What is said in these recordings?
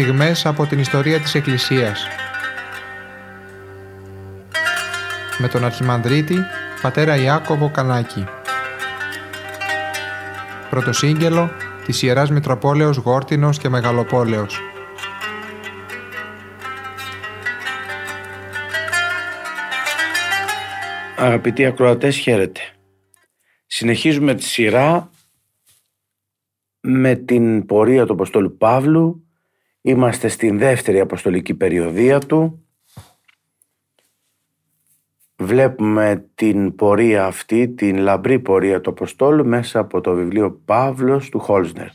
στιγμές από την ιστορία της Εκκλησίας. Με τον Αρχιμανδρίτη, πατέρα Ιάκωβο Κανάκη. Πρωτοσύγγελο της Ιεράς Μητροπόλεως Γόρτινος και Μεγαλοπόλεως. Αγαπητοί ακροατές, χαίρετε. Συνεχίζουμε τη σειρά με την πορεία του Αποστόλου Παύλου. Είμαστε στην δεύτερη αποστολική περιοδία του. Βλέπουμε την πορεία αυτή, την λαμπρή πορεία του Αποστόλου μέσα από το βιβλίο «Παύλος του Χόλσνερ».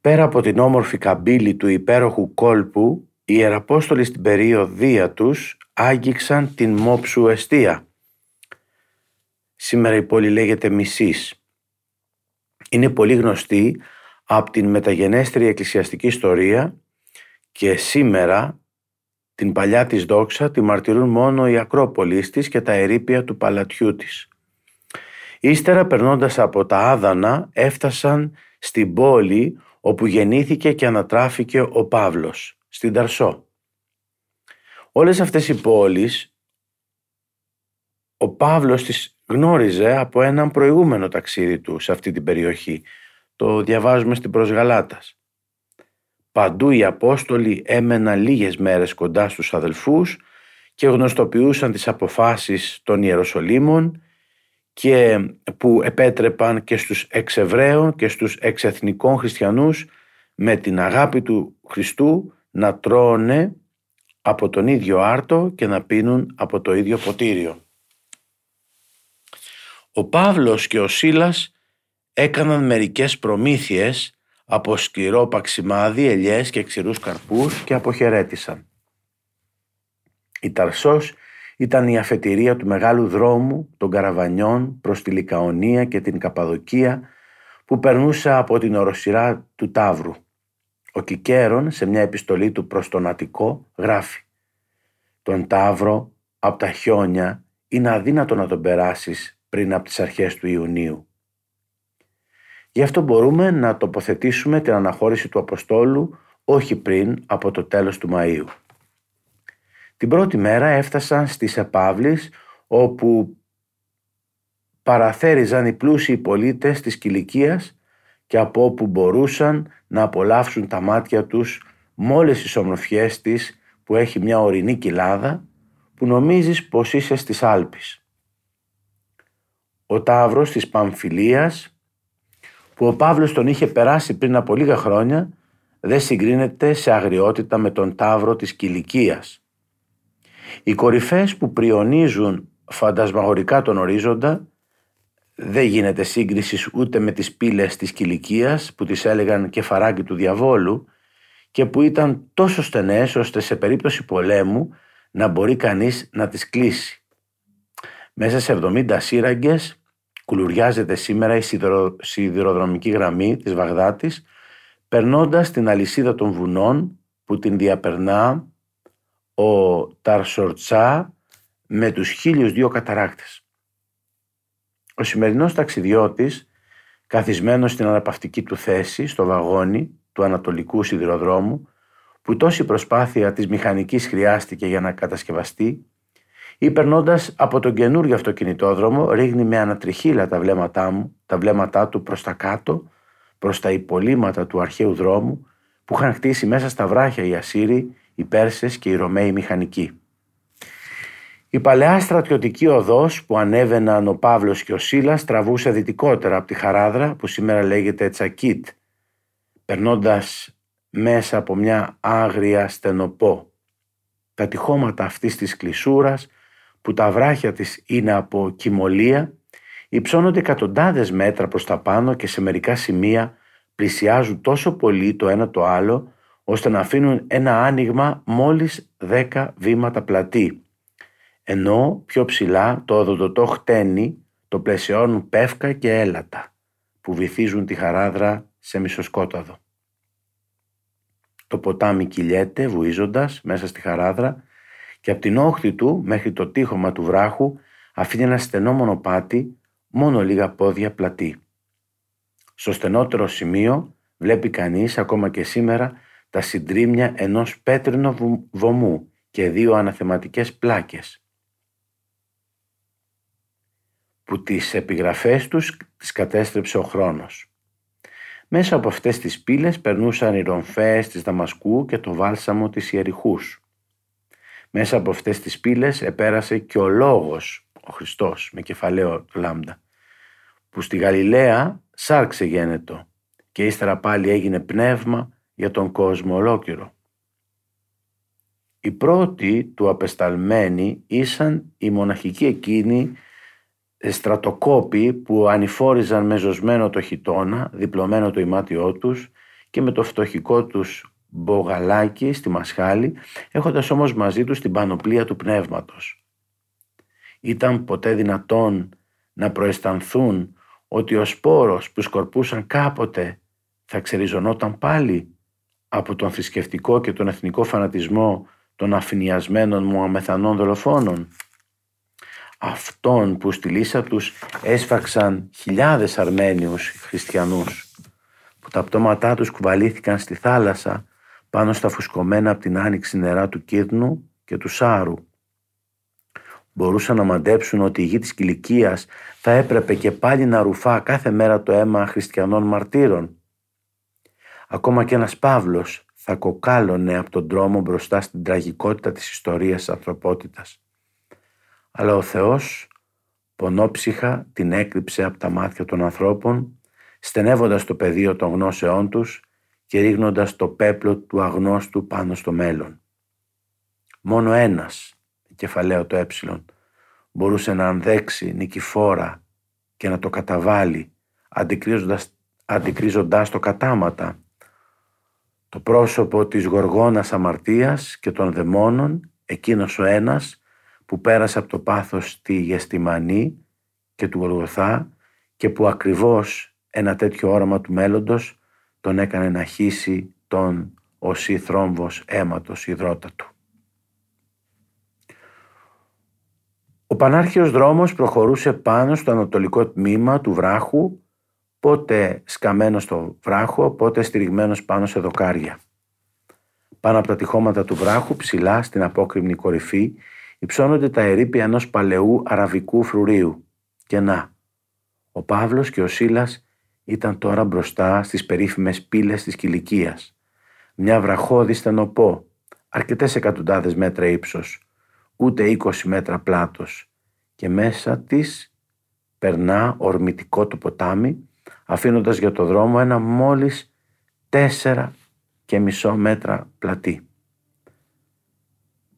Πέρα από την όμορφη καμπύλη του υπέροχου κόλπου, οι Ιεραπόστολοι στην περιοδία τους άγγιξαν την Μόψου εστία. Σήμερα η πόλη λέγεται Μισής. Είναι πολύ γνωστή από την μεταγενέστερη εκκλησιαστική ιστορία και σήμερα την παλιά της δόξα τη μαρτυρούν μόνο οι ακρόπολεις της και τα ερείπια του παλατιού της. Ύστερα, περνώντας από τα Άδανα, έφτασαν στην πόλη όπου γεννήθηκε και ανατράφηκε ο Παύλος, στην Ταρσό. Όλες αυτές οι πόλεις ο Παύλος τις γνώριζε από έναν προηγούμενο ταξίδι του σε αυτή την περιοχή. Το διαβάζουμε στην Προς Γαλάτας. Παντού οι Απόστολοι έμεναν λίγες μέρες κοντά στους αδελφούς και γνωστοποιούσαν τις αποφάσεις των Ιεροσολύμων και που επέτρεπαν και στους εξεβραίων και στους εξεθνικών χριστιανούς με την αγάπη του Χριστού να τρώνε από τον ίδιο άρτο και να πίνουν από το ίδιο ποτήριο. Ο Παύλος και ο Σύλλας έκαναν μερικές προμήθειες από σκληρό παξιμάδι, ελιές και ξηρούς καρπούς και αποχαιρέτησαν. Η Ταρσός ήταν η αφετηρία του μεγάλου δρόμου των καραβανιών προς τη Λικαονία και την Καππαδοκία που περνούσε από την οροσειρά του Ταύρου. Ο Κικέρων σε μια επιστολή του προς τον Αττικό γράφει «Τον Ταύρο από τα χιόνια είναι αδύνατο να τον περάσεις πριν από τις αρχές του Ιουνίου». Γι' αυτό μπορούμε να τοποθετήσουμε την αναχώρηση του Αποστόλου όχι πριν από το τέλος του Μαΐου. Την πρώτη μέρα έφτασαν στις Επαύλεις όπου παραθέριζαν οι πλούσιοι πολίτες της Κιλικίας και από όπου μπορούσαν να απολαύσουν τα μάτια τους με όλες τις ομορφιές της που έχει μια ορεινή κοιλάδα που νομίζεις πως είσαι στις Άλπεις. Ο Ταύρος της Παμφυλίας που ο Παύλος τον είχε περάσει πριν από λίγα χρόνια δεν συγκρίνεται σε αγριότητα με τον Ταύρο της Κιλικίας. Οι κορυφές που πριονίζουν φαντασμαγορικά τον ορίζοντα δεν γίνεται σύγκρισης ούτε με τις πύλες της Κιλικίας που τις έλεγαν κεφαράκι του διαβόλου και που ήταν τόσο στενές ώστε σε περίπτωση πολέμου να μπορεί κανείς να τις κλείσει. Μέσα σε 70 σύραγγες κουλουριάζεται σήμερα η σιδηροδρομική γραμμή της Βαγδάτης περνώντας την αλυσίδα των βουνών που την διαπερνά ο Ταρσορτσά με τους 1002 καταράκτες. Ο σημερινός ταξιδιώτης, καθισμένος στην αναπαυτική του θέση, στο βαγόνι του Ανατολικού Σιδηροδρόμου, που τόση προσπάθεια της μηχανικής χρειάστηκε για να κατασκευαστεί, ή περνώντας από τον καινούριο αυτοκινητόδρομο, ρίχνει με ανατριχύλα τα βλέμματά του προς τα κάτω, προς τα υπολείμματα του αρχαίου δρόμου, που είχαν χτίσει μέσα στα βράχια οι Ασσύριοι, οι Πέρσες και οι Ρωμαίοι μηχανικοί. Η παλαιά στρατιωτική οδός που ανέβαιναν ο Παύλος και ο Σύλλας τραβούσε δυτικότερα από τη Χαράδρα που σήμερα λέγεται Τσακίτ, περνώντας μέσα από μια άγρια στενοπό. Τα τυχώματα αυτής της κλεισούρας που τα βράχια της είναι από κυμολία υψώνονται εκατοντάδες μέτρα προς τα πάνω και σε μερικά σημεία πλησιάζουν τόσο πολύ το ένα το άλλο ώστε να αφήνουν ένα άνοιγμα μόλις 10 βήματα πλατή. Ενώ πιο ψηλά το οδοντοτό χτένι το πλαισιώνουν πεύκα και έλατα που βυθίζουν τη Χαράδρα σε μισοσκόταδο. Το ποτάμι κυλιέται βουίζοντας μέσα στη Χαράδρα και από την όχθη του μέχρι το τείχομα του βράχου αφήνει ένα στενό μονοπάτι μόνο λίγα πόδια πλατή. Στο στενότερο σημείο βλέπει κανείς ακόμα και σήμερα τα συντρίμμια ενός πέτρινου βωμού και δύο αναθεματικές πλάκες που τις επιγραφές τους τις κατέστρεψε ο χρόνος. Μέσα από αυτές τις πύλες περνούσαν οι ρομφές της Δαμασκού και το βάλσαμο της Ιεριχούς. Μέσα από αυτές τις πύλες επέρασε και ο Λόγος, ο Χριστός, με κεφαλαίο λάμδα, που στη Γαλιλαία σάρξε γένετο και ύστερα πάλι έγινε πνεύμα για τον κόσμο ολόκληρο. Οι πρώτοι του απεσταλμένοι ήσαν οι μοναχικοί εκείνοι στρατοκόποι που ανηφόριζαν με ζωσμένο το χιτώνα, διπλωμένο το ημάτιό τους και με το φτωχικό τους μπογαλάκι στη μασχάλη, έχοντας όμως μαζί τους την πανοπλία του πνεύματος. Ήταν ποτέ δυνατόν να προαισθανθούν ότι ο σπόρος που σκορπούσαν κάποτε θα ξεριζωνόταν πάλι από τον θρησκευτικό και τον εθνικό φανατισμό των αφηνιασμένων μουαμεθανών δολοφόνων, αυτών που στη λύσα τους έσφαξαν χιλιάδες Αρμένιους χριστιανούς, που τα πτώματά τους κουβαλήθηκαν στη θάλασσα πάνω στα φουσκωμένα από την άνοιξη νερά του Κύδνου και του Σάρου. Μπορούσαν να μαντέψουν ότι η γη της Κιλικίας θα έπρεπε και πάλι να ρουφά κάθε μέρα το αίμα χριστιανών μαρτύρων. Ακόμα και ένας Παύλος θα κοκάλωνε από τον τρόμο μπροστά στην τραγικότητα της ιστορίας της ανθρωπότητας. Αλλά ο Θεός πονόψυχα την έκρυψε από τα μάτια των ανθρώπων, στενεύοντας το πεδίο των γνώσεών τους και ρίχνοντας το πέπλο του αγνώστου πάνω στο μέλλον. Μόνο ένας, κεφαλαίο το έψιλον, μπορούσε να ανδέξει νικηφόρα και να το καταβάλει, αντικρίζοντας το κατάματα, το πρόσωπο της γοργόνας αμαρτίας και των δαιμόνων, εκείνος ο ένας που πέρασε από το πάθος τη Γεστημανή και του Γολγοθά και που ακριβώς ένα τέτοιο όραμα του μέλλοντος τον έκανε να χύσει τον οσί θρόμβος αίματος υδρότα του. Ο πανάρχιος δρόμος προχωρούσε πάνω στο ανατολικό τμήμα του βράχου, πότε σκαμμένος στο βράχο, πότε στηριγμένος πάνω σε δοκάρια. Πάνω από τα τυχώματα του βράχου, ψηλά στην απόκρημνη κορυφή, υψώνονται τα ερείπια ενός παλαιού αραβικού φρουρίου. Και να, ο Παύλος και ο Σύλλας ήταν τώρα μπροστά στις περίφημες πύλες της Κιλικίας. Μια βραχώδη στενοπό, αρκετές εκατοντάδες μέτρα ύψος, ούτε 20 μέτρα πλάτος, και μέσα της περνά ορμητικό το ποτάμι, αφήνοντας για το δρόμο ένα μόλις 4,5 μέτρα πλατή.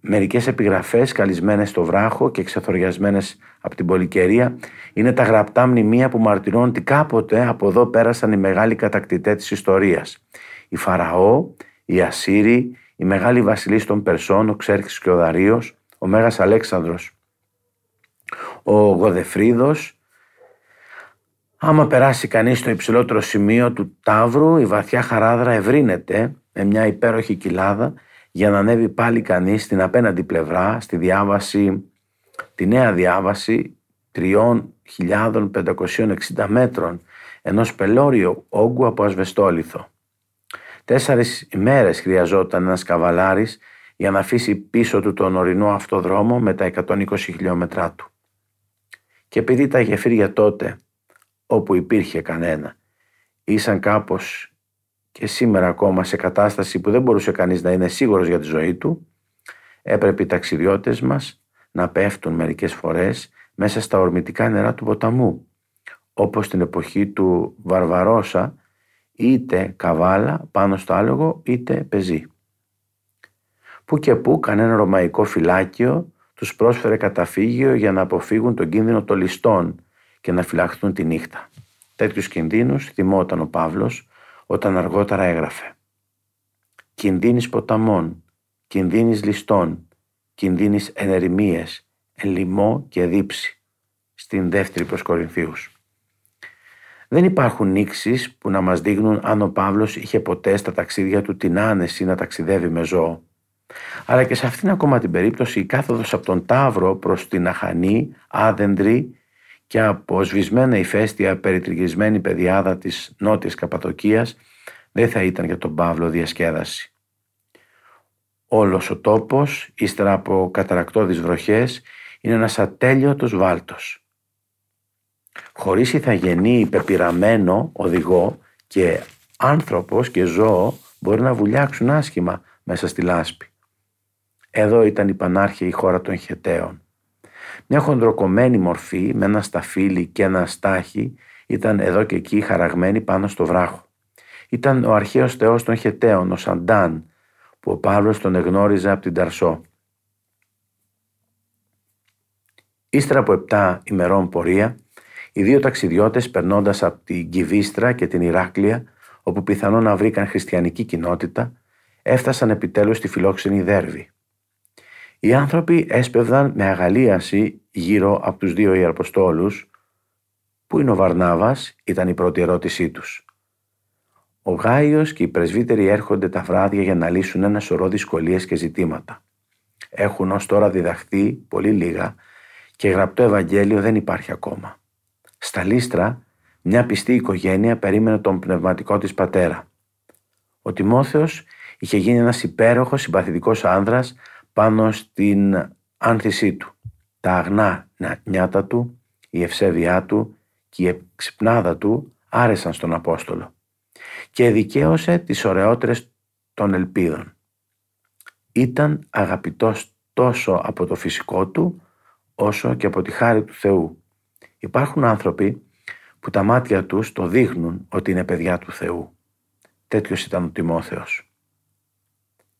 Μερικές επιγραφές καλισμένες στο βράχο και ξεθοριασμένες από την πολυκαιρία είναι τα γραπτά μνημεία που μαρτυρώνουν ότι κάποτε από εδώ πέρασαν οι μεγάλοι κατακτητές της ιστορίας. Η Φαραώ, η Ασσύριοι, οι μεγάλοι βασιλείς των Περσών, ο Ξέρξης και ο Δαρείος, ο Μέγας Αλέξανδρος, ο Γοδεφρίδος. Άμα περάσει κανείς στο υψηλότερο σημείο του Ταύρου, η βαθιά χαράδρα ευρύνεται με μια υπέροχη κοιλάδα για να ανέβει πάλι κανείς στην απέναντι πλευρά, στη διάβαση, τη νέα διάβαση 3.560 μέτρων, ενός πελώριου όγκου από ασβεστόλιθο. 4 ημέρες χρειαζόταν ένας καβαλάρης για να αφήσει πίσω του τον ορεινό αυτό δρόμο με τα 120 χιλιόμετρά του. Και επειδή τα γεφύρια τότε, όπου υπήρχε κανένα, ήσαν κάπως και σήμερα ακόμα σε κατάσταση που δεν μπορούσε κανείς να είναι σίγουρος για τη ζωή του, έπρεπε οι ταξιδιώτες μας να πέφτουν μερικές φορές μέσα στα ορμητικά νερά του ποταμού, όπως την εποχή του Βαρβαρόσα, είτε καβάλα πάνω στο άλογο είτε πεζή. Που και που κανένα ρωμαϊκό φυλάκιο τους πρόσφερε καταφύγιο για να αποφύγουν τον κίνδυνο των ληστών και να φυλαχθούν τη νύχτα. Τέτοιους κινδύνους θυμόταν ο Παύλος όταν αργότερα έγραφε. Κινδύνης ποταμών, κινδύνης ληστών, κινδύνης ενερημίες, ελιμό και δίψη, στην 2η προς Κορινθίους. Δεν υπάρχουν νήξεις που να μας δείχνουν αν ο Παύλος είχε ποτέ στα ταξίδια του την άνεση να ταξιδεύει με ζώο. Αλλά και σε αυτήν ακόμα την περίπτωση η κάθοδος από τον Ταύρο προς την Αχανή, άδεντρη και από σβησμένα ηφαίστεια περιτριγισμένη πεδιάδα της νότιας Καππαδοκίας δεν θα ήταν για τον Παύλο διασκέδαση. Όλος ο τόπος, ύστερα από καταρακτώδεις βροχές, είναι ένας ατέλειωτος βάλτος. Χωρίς ηθαγενή υπεπειραμένο οδηγό και άνθρωπος και ζώο μπορεί να βουλιάξουν άσχημα μέσα στη λάσπη. Εδώ ήταν η πανάρχαιη χώρα των Χεταίων. Μια χοντροκομμένη μορφή με ένα σταφύλι και ένα στάχι ήταν εδώ και εκεί χαραγμένη πάνω στο βράχο. Ήταν ο αρχαίος θεός των Χεταίων, ο Σαντάν, που ο Παύλος τον εγνώριζε από την Ταρσό. Ύστερα από 7 ημερών πορεία, οι δύο ταξιδιώτες, περνώντας από την Κιβίστρα και την Ηράκλεια, όπου πιθανόν να βρήκαν χριστιανική κοινότητα, έφτασαν επιτέλους στη φιλόξενη Δέρβη. Οι άνθρωποι έσπευδαν με αγαλίαση γύρω από τους δύο ιεραποστόλους. «Πού είναι ο Βαρνάβας?» ήταν η πρώτη ερώτησή τους. Ο Γάιος και οι πρεσβύτεροι έρχονται τα βράδια για να λύσουν ένα σωρό δυσκολίες και ζητήματα. Έχουν ως τώρα διδαχθεί πολύ λίγα και γραπτό Ευαγγέλιο δεν υπάρχει ακόμα. Στα Λύστρα, μια πιστή οικογένεια περίμενε τον πνευματικό της πατέρα. Ο Τιμόθεος είχε γίνει ένας υπέροχος συμπαθητικός άνδρας πάνω στην άνθησή του. Τα αγνά νιάτα του, η ευσέβειά του και η εξυπνάδα του άρεσαν στον Απόστολο και δικαίωσε τις ωραιότερες των ελπίδων. Ήταν αγαπητός τόσο από το φυσικό του όσο και από τη χάρη του Θεού. Υπάρχουν άνθρωποι που τα μάτια τους το δείχνουν ότι είναι παιδιά του Θεού. Τέτοιος ήταν ο Τιμόθεος.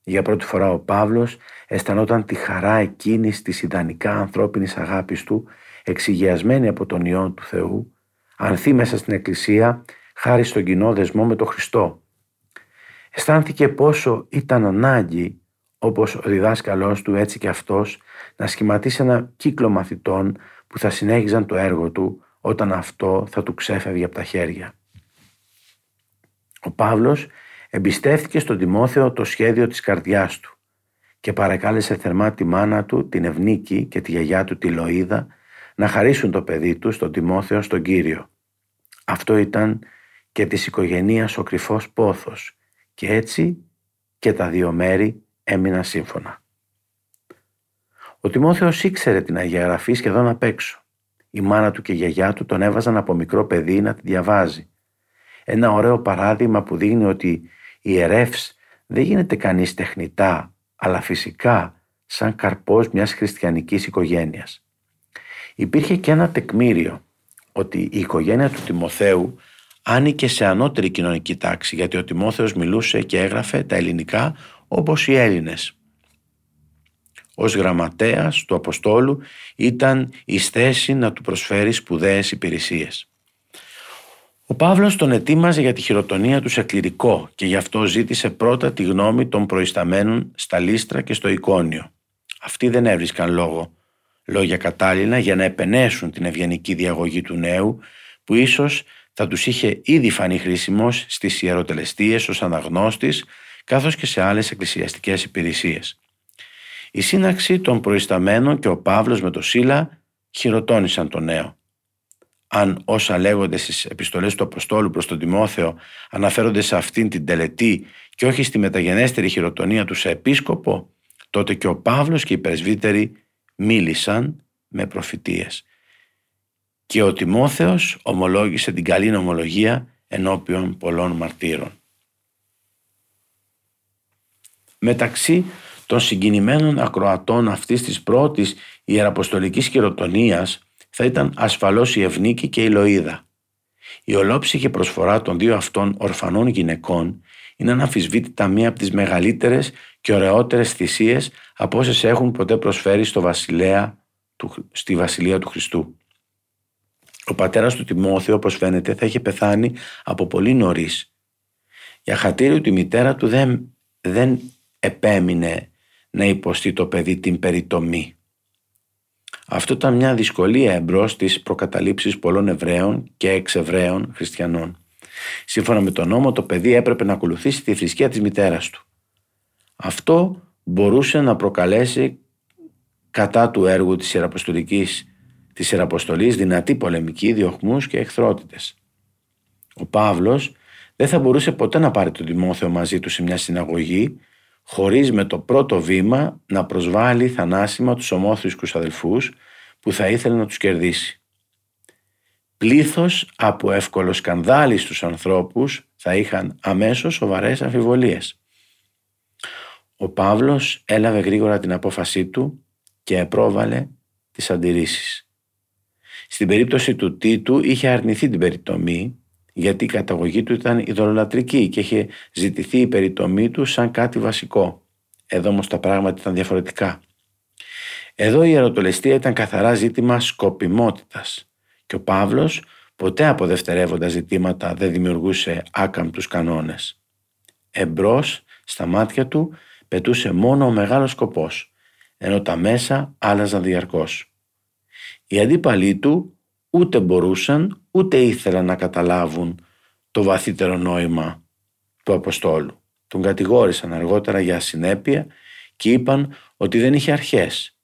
Για πρώτη φορά ο Παύλος αισθανόταν τη χαρά εκείνης της ιδανικά ανθρώπινης αγάπης του, εξηγιασμένη από τον Υιόν του Θεού, ανθεί μέσα στην Εκκλησία χάρη στον κοινό δεσμό με τον Χριστό. Αισθάνθηκε πόσο ήταν ανάγκη, όπως ο διδάσκαλός του έτσι και αυτός, να σχηματίσει ένα κύκλο μαθητών που θα συνέχιζαν το έργο του όταν αυτό θα του ξέφευγε από τα χέρια. Ο Παύλος εμπιστεύτηκε στον Τιμόθεο το σχέδιο της καρδιάς του και παρακάλεσε θερμά τη μάνα του, την Ευνίκη, και τη γιαγιά του, τη Λοΐδα, να χαρίσουν το παιδί του στον Τιμόθεο στον Κύριο. Αυτό ήταν και της οικογενείας ο κρυφός πόθος, και έτσι και τα δύο μέρη έμειναν σύμφωνα. Ο Τιμόθεος ήξερε την Αγία Γραφή σχεδόν απ' έξω. Η μάνα του και η γιαγιά του τον έβαζαν από μικρό παιδί να τη διαβάζει. Ένα ωραίο παράδειγμα που δείχνει ότι ιερεύς δεν γίνεται κανείς τεχνητά, αλλά φυσικά σαν καρπός μιας χριστιανικής οικογένειας. Υπήρχε και ένα τεκμήριο ότι η οικογένεια του Τιμοθέου άνοικε σε ανώτερη κοινωνική τάξη, γιατί ο Τιμόθεος μιλούσε και έγραφε τα ελληνικά όπως οι Έλληνες. Ως γραμματέας του Αποστόλου ήταν εις θέση να του προσφέρει σπουδαίες υπηρεσίες. Ο Παύλος τον ετοίμαζε για τη χειροτονία του σε κληρικό και γι' αυτό ζήτησε πρώτα τη γνώμη των προϊσταμένων στα Λύστρα και στο Εικόνιο. Αυτοί δεν έβρισκαν λόγια κατάλληλα για να επενέσουν την ευγενική διαγωγή του νέου, που ίσως θα τους είχε ήδη φανεί χρήσιμος στις ιεροτελεστίες ως αναγνώστης, καθώς και σε άλλες εκκλησιαστικές υπηρεσίες. Η σύναξη των προϊσταμένων και ο Παύλος με το Σύλλα χειροτώνησαν τον νέο. Αν όσα λέγονται στις επιστολές του Αποστόλου προς τον Τιμόθεο αναφέρονται σε αυτήν την τελετή και όχι στη μεταγενέστερη χειροτονία του σε επίσκοπο, τότε και ο Παύλος και οι πρεσβύτεροι μίλησαν με προφητείες. Και ο Τιμόθεος ομολόγησε την καλή ομολογία ενώπιον πολλών μαρτύρων. Μεταξύ των συγκινημένων ακροατών αυτής της πρώτης ιεραποστολικής χειροτονίας θα ήταν ασφαλώς η Ευνίκη και η Λοΐδα. Η ολόψυχη προσφορά των δύο αυτών ορφανών γυναικών είναι αναμφισβήτητα μία από τις μεγαλύτερες και ωραιότερες θυσίες από όσες έχουν ποτέ προσφέρει στη Βασιλεία του Χριστού. Ο πατέρας του Τιμόθεου, όπως φαίνεται, θα είχε πεθάνει από πολύ νωρίς. Για χατήριο τη μητέρα του δεν επέμεινε να υποστεί το παιδί την περιτομή. Αυτό ήταν μια δυσκολία εμπρός της προκαταλήψης πολλών Εβραίων και εξεβραίων χριστιανών. Σύμφωνα με τον νόμο, το παιδί έπρεπε να ακολουθήσει τη θρησκεία της μητέρας του. Αυτό μπορούσε να προκαλέσει κατά του έργου της Ιεραποστολής δυνατή πολεμική, διωχμούς και εχθρότητες. Ο Παύλος δεν θα μπορούσε ποτέ να πάρει τον Τιμόθεο μαζί του σε μια συναγωγή, χωρίς με το πρώτο βήμα να προσβάλλει θανάσιμα τους ομόθρησκους αδελφούς που θα ήθελε να τους κερδίσει. Πλήθος από εύκολο σκανδάλι στους ανθρώπους θα είχαν αμέσως σοβαρές αμφιβολίες. Ο Παύλος έλαβε γρήγορα την απόφασή του και επρόβαλε τις αντιρρήσεις. Στην περίπτωση του Τίτου είχε αρνηθεί την περιτομή, γιατί η καταγωγή του ήταν ειδωλολατρική και είχε ζητηθεί η περιτομή του σαν κάτι βασικό. Εδώ όμως τα πράγματα ήταν διαφορετικά. Εδώ η ερωτολεστία ήταν καθαρά ζήτημα σκοπιμότητας και ο Παύλος ποτέ από δευτερεύοντα ζητήματα δεν δημιουργούσε άκαμπτους κανόνες. Εμπρός στα μάτια του πετούσε μόνο ο μεγάλος σκοπός, ενώ τα μέσα άλλαζαν διαρκώς. Οι αντίπαλοι του ούτε μπορούσαν ούτε ήθελαν να καταλάβουν το βαθύτερο νόημα του Αποστόλου. Τον κατηγόρησαν αργότερα για ασυνέπεια και είπαν ότι δεν είχε αρχές.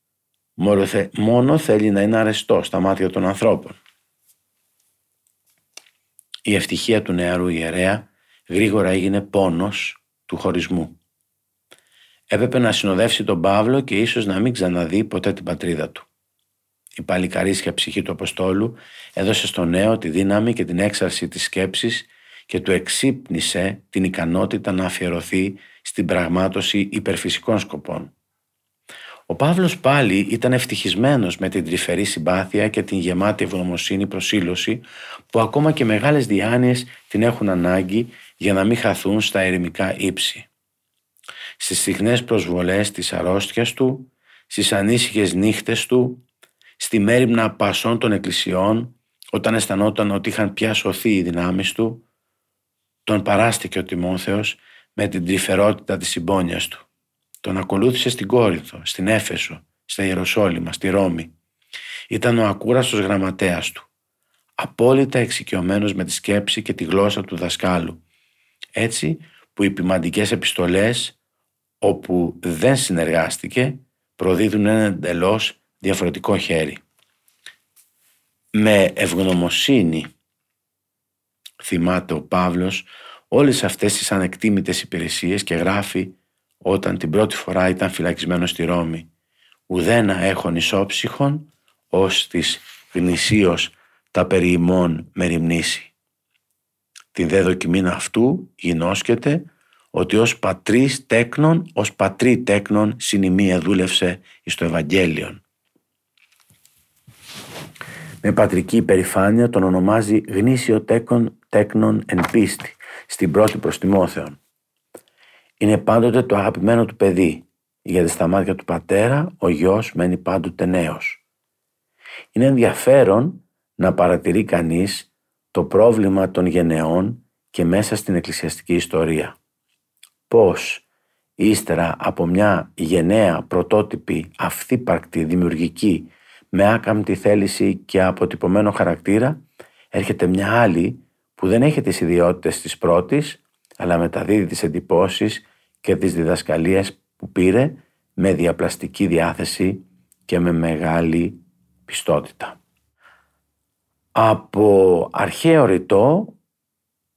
Μόνο θέλει να είναι αρεστό στα μάτια των ανθρώπων. Η ευτυχία του νεαρού ιερέα γρήγορα έγινε πόνος του χωρισμού. Έπρεπε να συνοδεύσει τον Παύλο και ίσως να μην ξαναδεί ποτέ την πατρίδα του. Η παλικαρίσια ψυχή του Αποστόλου έδωσε στο νέο τη δύναμη και την έξαρση της σκέψης και του εξύπνησε την ικανότητα να αφιερωθεί στην πραγμάτωση υπερφυσικών σκοπών. Ο Παύλος πάλι ήταν ευτυχισμένος με την τρυφερή συμπάθεια και την γεμάτη ευγνωμοσύνη προσήλωση που ακόμα και μεγάλες διάνοιες την έχουν ανάγκη για να μην χαθούν στα ερημικά ύψη. Στις συχνές προσβολές της αρρώστιας του, στις ανήσυχες νύχτες του, στη μέριμνα πασών των εκκλησιών, όταν αισθανόταν ότι είχαν πια σωθεί οι δυνάμεις του, τον παράστηκε ο Τιμόθεος με την τρυφερότητα της συμπόνιας του. Τον ακολούθησε στην Κόρινθο, στην Έφεσο, στα Ιεροσόλυμα, στη Ρώμη. Ήταν ο ακούραστος γραμματέας του, απόλυτα εξοικειωμένος με τη σκέψη και τη γλώσσα του δασκάλου. Έτσι που οι ποιμαντικές επιστολές, όπου δεν συνεργάστηκε, προδίδουν ένα εντελώς διαφορετικό χέρι. Με ευγνωμοσύνη θυμάται ο Παύλος όλες αυτές τις ανεκτήμητες υπηρεσίες και γράφει, όταν την πρώτη φορά ήταν φυλακισμένος στη Ρώμη, «Ουδένα έχων ισόψυχων, ως της γνησίως τα περί ημών μεριμνήσει». Την δε δοκιμήν αυτού γινώσκεται ότι ως πατρί τέκνον συνημία δούλευσε εις το Ευαγγέλιον. Με πατρική υπερηφάνεια τον ονομάζει γνήσιο τέκνον εν πίστη, στην πρώτη προς Τιμόθεον. Είναι πάντοτε το αγαπημένο του παιδί, γιατί στα μάτια του πατέρα ο γιος μένει πάντοτε νέος. Είναι ενδιαφέρον να παρατηρεί κανείς το πρόβλημα των γενεών και μέσα στην εκκλησιαστική ιστορία. Πώς, ύστερα από μια γενναία, πρωτότυπη, αυθύπαρκτη, δημιουργική, με άκαμπτη θέληση και αποτυπωμένο χαρακτήρα, έρχεται μια άλλη που δεν έχει τις ιδιότητες της πρώτης, αλλά μεταδίδει τις εντυπώσεις και τις διδασκαλίες που πήρε με διαπλαστική διάθεση και με μεγάλη πιστότητα. Από αρχαίο ρητό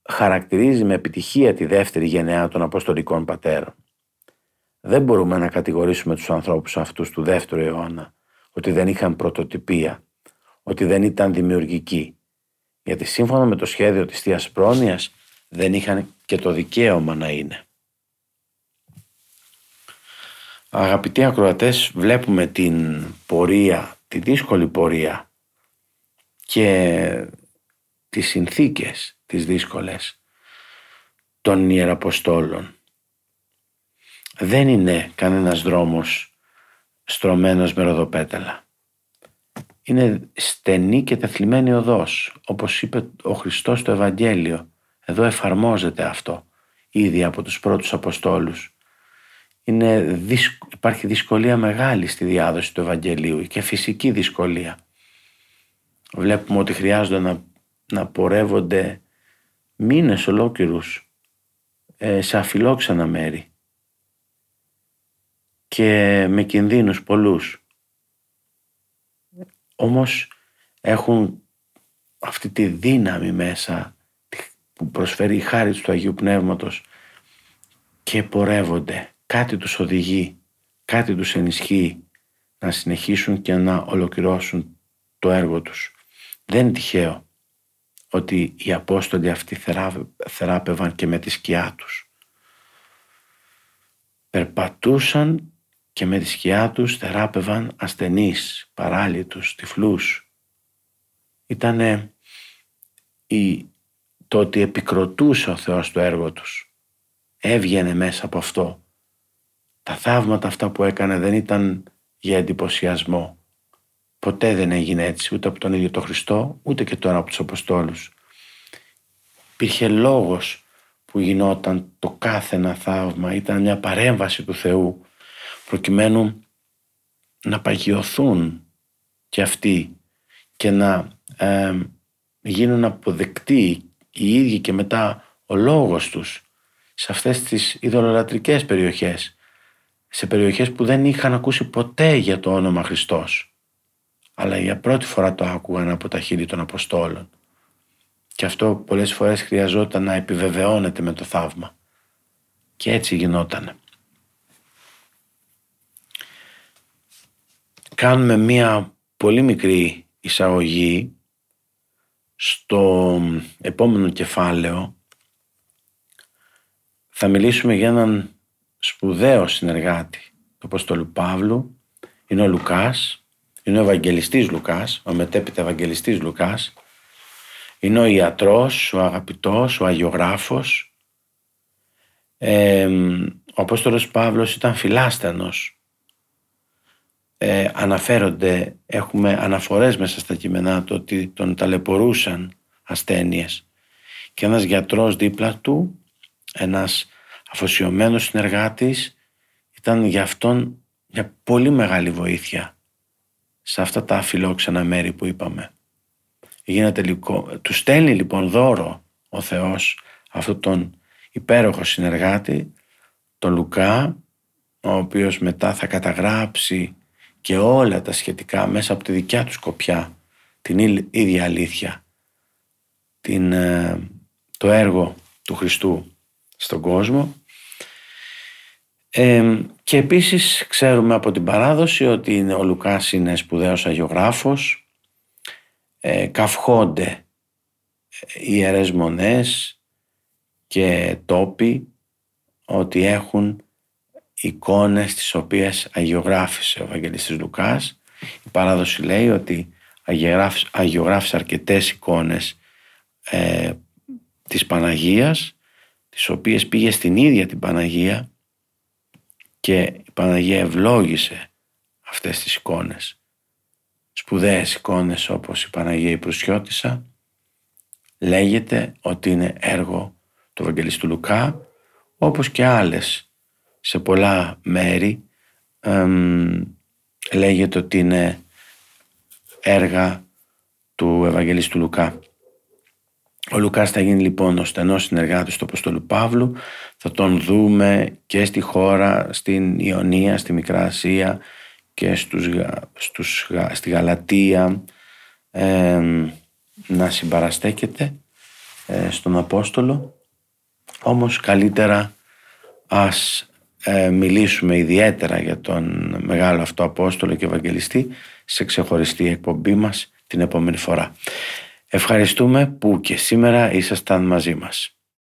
χαρακτηρίζει με επιτυχία τη δεύτερη γενεά των Αποστολικών Πατέρων. Δεν μπορούμε να κατηγορήσουμε τους ανθρώπους αυτούς του δεύτερου αιώνα ότι δεν είχαν πρωτοτυπία, ότι δεν ήταν δημιουργικοί, γιατί σύμφωνα με το σχέδιο της Θείας Πρόνοιας δεν είχαν και το δικαίωμα να είναι. Αγαπητοί ακροατές, βλέπουμε την πορεία, τη δύσκολη πορεία και τις συνθήκες, τις δύσκολες των Ιεραποστόλων. Δεν είναι κανένας δρόμος στρωμένος με ροδοπέταλα. Είναι στενή και τεθλιμμένη οδός, όπως είπε ο Χριστός στο Ευαγγέλιο. Εδώ εφαρμόζεται αυτό ήδη από τους πρώτους Αποστόλους. Υπάρχει δυσκολία μεγάλη στη διάδοση του Ευαγγελίου και φυσική δυσκολία. Βλέπουμε ότι χρειάζονται να πορεύονται μήνες ολόκληρους σε αφιλόξενα μέρη και με κινδύνους πολλούς. Όμως έχουν αυτή τη δύναμη μέσα, που προσφέρει η χάρη του Αγίου Πνεύματος και πορεύονται. Κάτι τους οδηγεί, κάτι τους ενισχύει να συνεχίσουν και να ολοκληρώσουν το έργο τους. Δεν είναι τυχαίο ότι οι Απόστολοι αυτοί θεράπευαν και με τη σκιά τους. Περπατούσαν και με τη σκιά τους θεράπευαν ασθενείς, παράλυτους, τυφλούς. Ήτανε το ότι επικροτούσε ο Θεός το έργο τους. Έβγαινε μέσα από αυτό. Τα θαύματα αυτά που έκανε δεν ήταν για εντυπωσιασμό. Ποτέ δεν έγινε έτσι, ούτε από τον ίδιο τον Χριστό, ούτε και τώρα από τους Αποστόλους. Υπήρχε λόγος που γινόταν το κάθε ένα θαύμα. Ήταν μια παρέμβαση του Θεού προκειμένου να παγιωθούν και αυτοί και να γίνουν αποδεκτοί οι ίδιοι και μετά ο λόγος τους σε αυτές τις ειδωλολατρικές περιοχές, σε περιοχές που δεν είχαν ακούσει ποτέ για το όνομα Χριστός, αλλά για πρώτη φορά το άκουγαν από τα χείλη των Αποστόλων. Και αυτό πολλές φορές χρειαζόταν να επιβεβαιώνεται με το θαύμα. Και έτσι γινότανε. Κάνουμε μία πολύ μικρή εισαγωγή στο επόμενο κεφάλαιο. Θα μιλήσουμε για έναν σπουδαίο συνεργάτη του Αποστόλου Παύλου. Είναι ο Λουκάς, είναι ο Ευαγγελιστής Λουκάς, ο μετέπειτα Ευαγγελιστής Λουκάς. Είναι ο ιατρός, ο αγαπητός, ο αγιογράφος. Ο Απόστολος Παύλος ήταν φιλάστενος. Έχουμε αναφορές μέσα στα κείμενά του ότι τον ταλαιπωρούσαν ασθένειες. Και ένας γιατρός δίπλα του, ένας αφοσιωμένος συνεργάτης, ήταν για αυτόν μια πολύ μεγάλη βοήθεια σε αυτά τα φιλόξενα μέρη που είπαμε. Του στέλνει λοιπόν δώρο ο Θεός αυτόν τον υπέροχο συνεργάτη, τον Λουκά, ο οποίος μετά θα καταγράψει και όλα τα σχετικά μέσα από τη δικιά του σκοπιά, την ίδια αλήθεια, το έργο του Χριστού στον κόσμο. Και επίσης ξέρουμε από την παράδοση ότι ο Λουκάς είναι σπουδαίος αγιογράφος. Καυχόνται ιερές μονές και τόποι ότι έχουν εικόνες τις οποίες αγιογράφησε ο Ευαγγελιστής Λουκάς. Η παράδοση λέει ότι αγιογράφησε αρκετές εικόνες της Παναγίας, τις οποίες πήγε στην ίδια την Παναγία και η Παναγία ευλόγησε αυτές τις εικόνες. Σπουδαίες εικόνες όπως η Παναγία η Προυσιώτισσα. Λέγεται ότι είναι έργο του Ευαγγελιστού Λουκά, όπως και άλλες σε πολλά μέρη. Λέγεται ότι είναι έργα του Ευαγγελιστού Λουκά. Ο Λουκάς θα γίνει λοιπόν ο στενός συνεργάτης του Αποστολού Παύλου. Θα τον δούμε και στη χώρα, στην Ιωνία, στη Μικρά Ασία και στη Γαλατία να συμπαραστέκεται στον Απόστολο. Όμως καλύτερα ας μιλήσουμε ιδιαίτερα για τον μεγάλο αυτό Απόστολο και Ευαγγελιστή σε ξεχωριστή εκπομπή μας την επόμενη φορά. Ευχαριστούμε που και σήμερα ήσασταν μαζί μας.